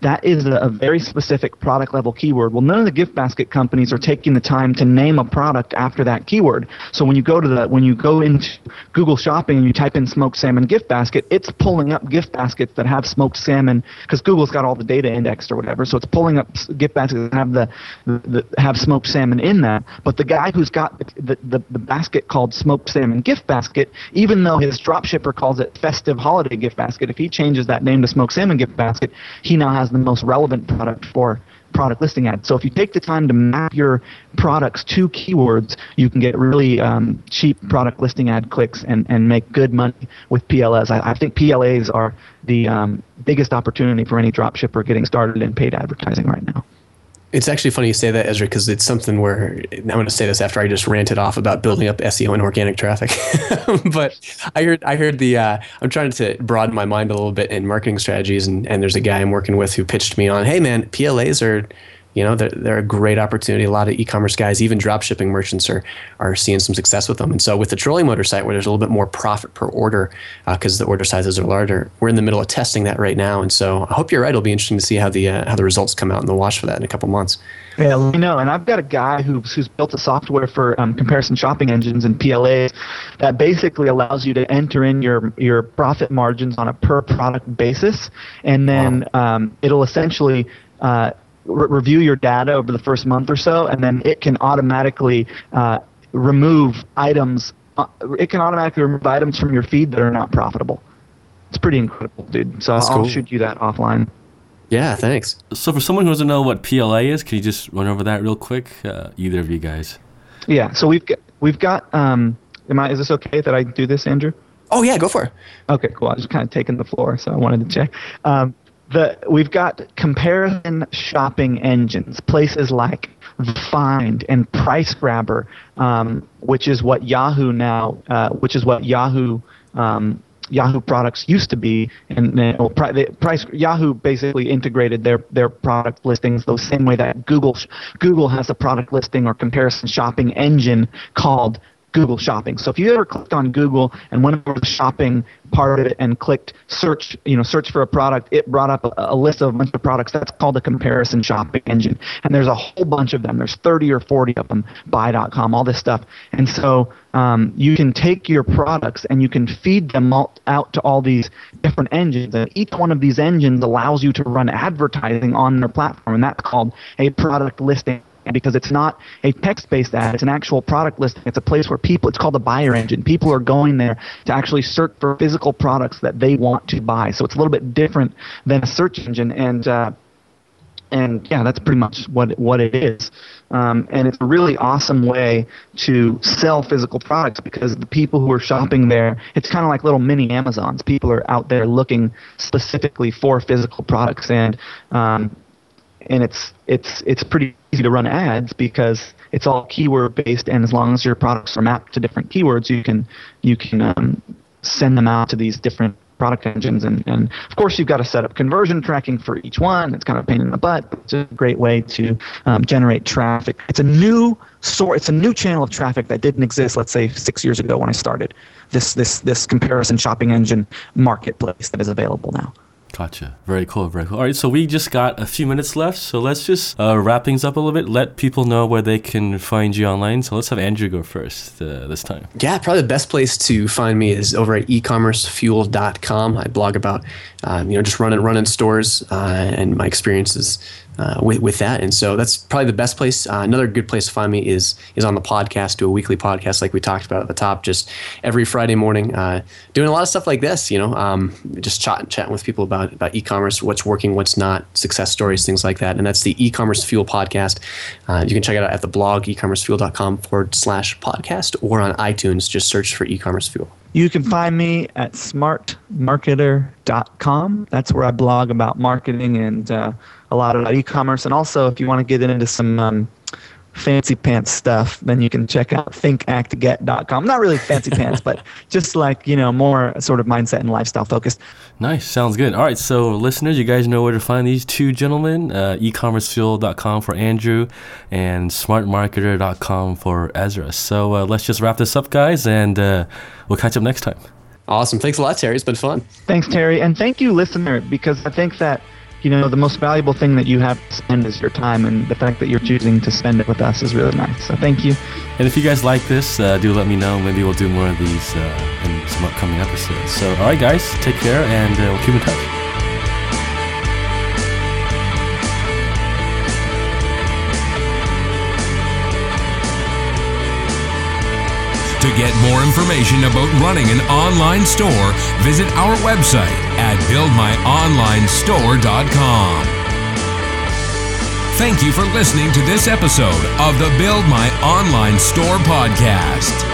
that is a very specific product-level keyword. Well, none of the gift basket companies are taking the time to name a product after that keyword. So when you go to the when you go into Google Shopping and you type in smoked salmon gift basket, it's pulling up gift baskets that have smoked salmon, because Google's got all the data indexed or whatever. So it's pulling up gift baskets that have the, the have smoked salmon in them. But the guy who's got the, the the basket called smoked salmon gift basket, even though his dropshipper calls it festive holiday gift basket, if he changes that name to smoked salmon gift basket, he now has the most relevant product for product listing ads. So if you take the time to map your products to keywords, you can get really um, cheap product listing ad clicks and, and make good money with P L As. I, I think P L As are the um, biggest opportunity for any dropshipper getting started in paid advertising right now. It's actually funny you say that, Ezra, because it's something where, I'm going to say this after I just ranted off about building up S E O and organic traffic. But I heard, I heard the, uh, I'm trying to broaden my mind a little bit in marketing strategies. And, and there's a guy I'm working with who pitched me on, hey man, P L As are, you know, they're, they're a great opportunity. A lot of e-commerce guys, even dropshipping merchants are, are seeing some success with them. And so with the Trolling Motor site, where there's a little bit more profit per order because uh, the order sizes are larger, we're in the middle of testing that right now. And so I hope you're right. It'll be interesting to see how the uh, how the results come out in the wash for that in a couple months. Yeah, let me know. And I've got a guy who's, who's built a software for um, comparison shopping engines and P L As that basically allows you to enter in your, your profit margins on a per product basis. And then wow. um, it'll essentially uh, – review your data over the first month or so, and then it can automatically uh, remove items. Uh, it can automatically remove items from your feed that are not profitable. It's pretty incredible, dude. So That's I'll cool. shoot you that offline. Yeah, thanks. So for someone who doesn't know what P L A is, can you just run over that real quick, uh, either of you guys? Yeah. So we've got, we've got. Um, am I? Is this okay that I do this, Andrew? Oh yeah, go for it. Okay, cool. I was just kind of taking the floor, so I wanted to check. Um, The, we've got comparison shopping engines, places like Find and Price Grabber, um, which is what Yahoo now, uh, which is what Yahoo um, Yahoo products used to be, and well, Price Yahoo basically integrated their their product listings the same way that Google Google has a product listing or comparison shopping engine called Google Shopping. So if you ever clicked on Google and went over the shopping part of it and clicked search, you know, search for a product, it brought up a, a list of a bunch of products. That's called a comparison shopping engine. And there's a whole bunch of them. There's thirty or forty of them, buy dot com, all this stuff. And so um, you can take your products and you can feed them all out to all these different engines. And each one of these engines allows you to run advertising on their platform. And that's called a product listing, because it's not a text-based ad, it's an actual product listing. It's a place where people, it's called the buyer engine. People are going there to actually search for physical products that they want to buy. So it's a little bit different than a search engine. And uh, and yeah, that's pretty much what what it is. Um, and it's a really awesome way to sell physical products, because the people who are shopping there, it's kind of like little mini Amazons. People are out there looking specifically for physical products, and um, and it's it's it's pretty easy to run ads, because it's all keyword based, and as long as your products are mapped to different keywords, you can you can um, send them out to these different product engines, and, and of course you've got to set up conversion tracking for each one. It's kind of a pain in the butt, but it's a great way to um, generate traffic. It's a new sort it's a new channel of traffic that didn't exist, let's say, six years ago when I started this this this comparison shopping engine marketplace that is available now. Gotcha. Very cool. Very cool. All right. So we just got a few minutes left. So let's just uh, wrap things up a little bit. Let people know where they can find you online. So let's have Andrew go first uh, this time. Yeah. Probably the best place to find me is over at e commerce fuel dot com. I blog about, um, you know, just running running stores uh, and my experiences Uh, with, with that. And so that's probably the best place. Uh, another good place to find me is is on the podcast. Do a weekly podcast like we talked about at the top, just every Friday morning, uh, doing a lot of stuff like this, you know, um, just chat, chatting with people about, about e-commerce, what's working, what's not, success stories, things like that. And that's the E-commerce Fuel podcast. Uh, you can check it out at the blog, e commerce fuel dot com forward slash podcast, or on iTunes, just search for E-commerce Fuel. You can find me at smart marketer dot com. That's where I blog about marketing and uh, a lot about e-commerce. And also, if you want to get into some um, fancy pants stuff, then you can check out think act get dot com. Not really fancy pants, but just like, you know, more sort of mindset and lifestyle focused. Nice. Sounds good. All right. So listeners, you guys know where to find these two gentlemen, uh, e commerce fuel dot com for Andrew and smart marketer dot com for Ezra. So uh, let's just wrap this up, guys, and uh, we'll catch up next time. Awesome. Thanks a lot, Terry. It's been fun. Thanks, Terry. And thank you, listener, because I think that, you know, the most valuable thing that you have to spend is your time, and the fact that you're choosing to spend it with us is really nice. So thank you. And if you guys like this, uh, do let me know. Maybe we'll do more of these uh, in some upcoming episodes. So, all right, guys, take care, and uh, we'll keep in touch. To get more information about running an online store, visit our website at build my online store dot com. Thank you for listening to this episode of the Build My Online Store podcast.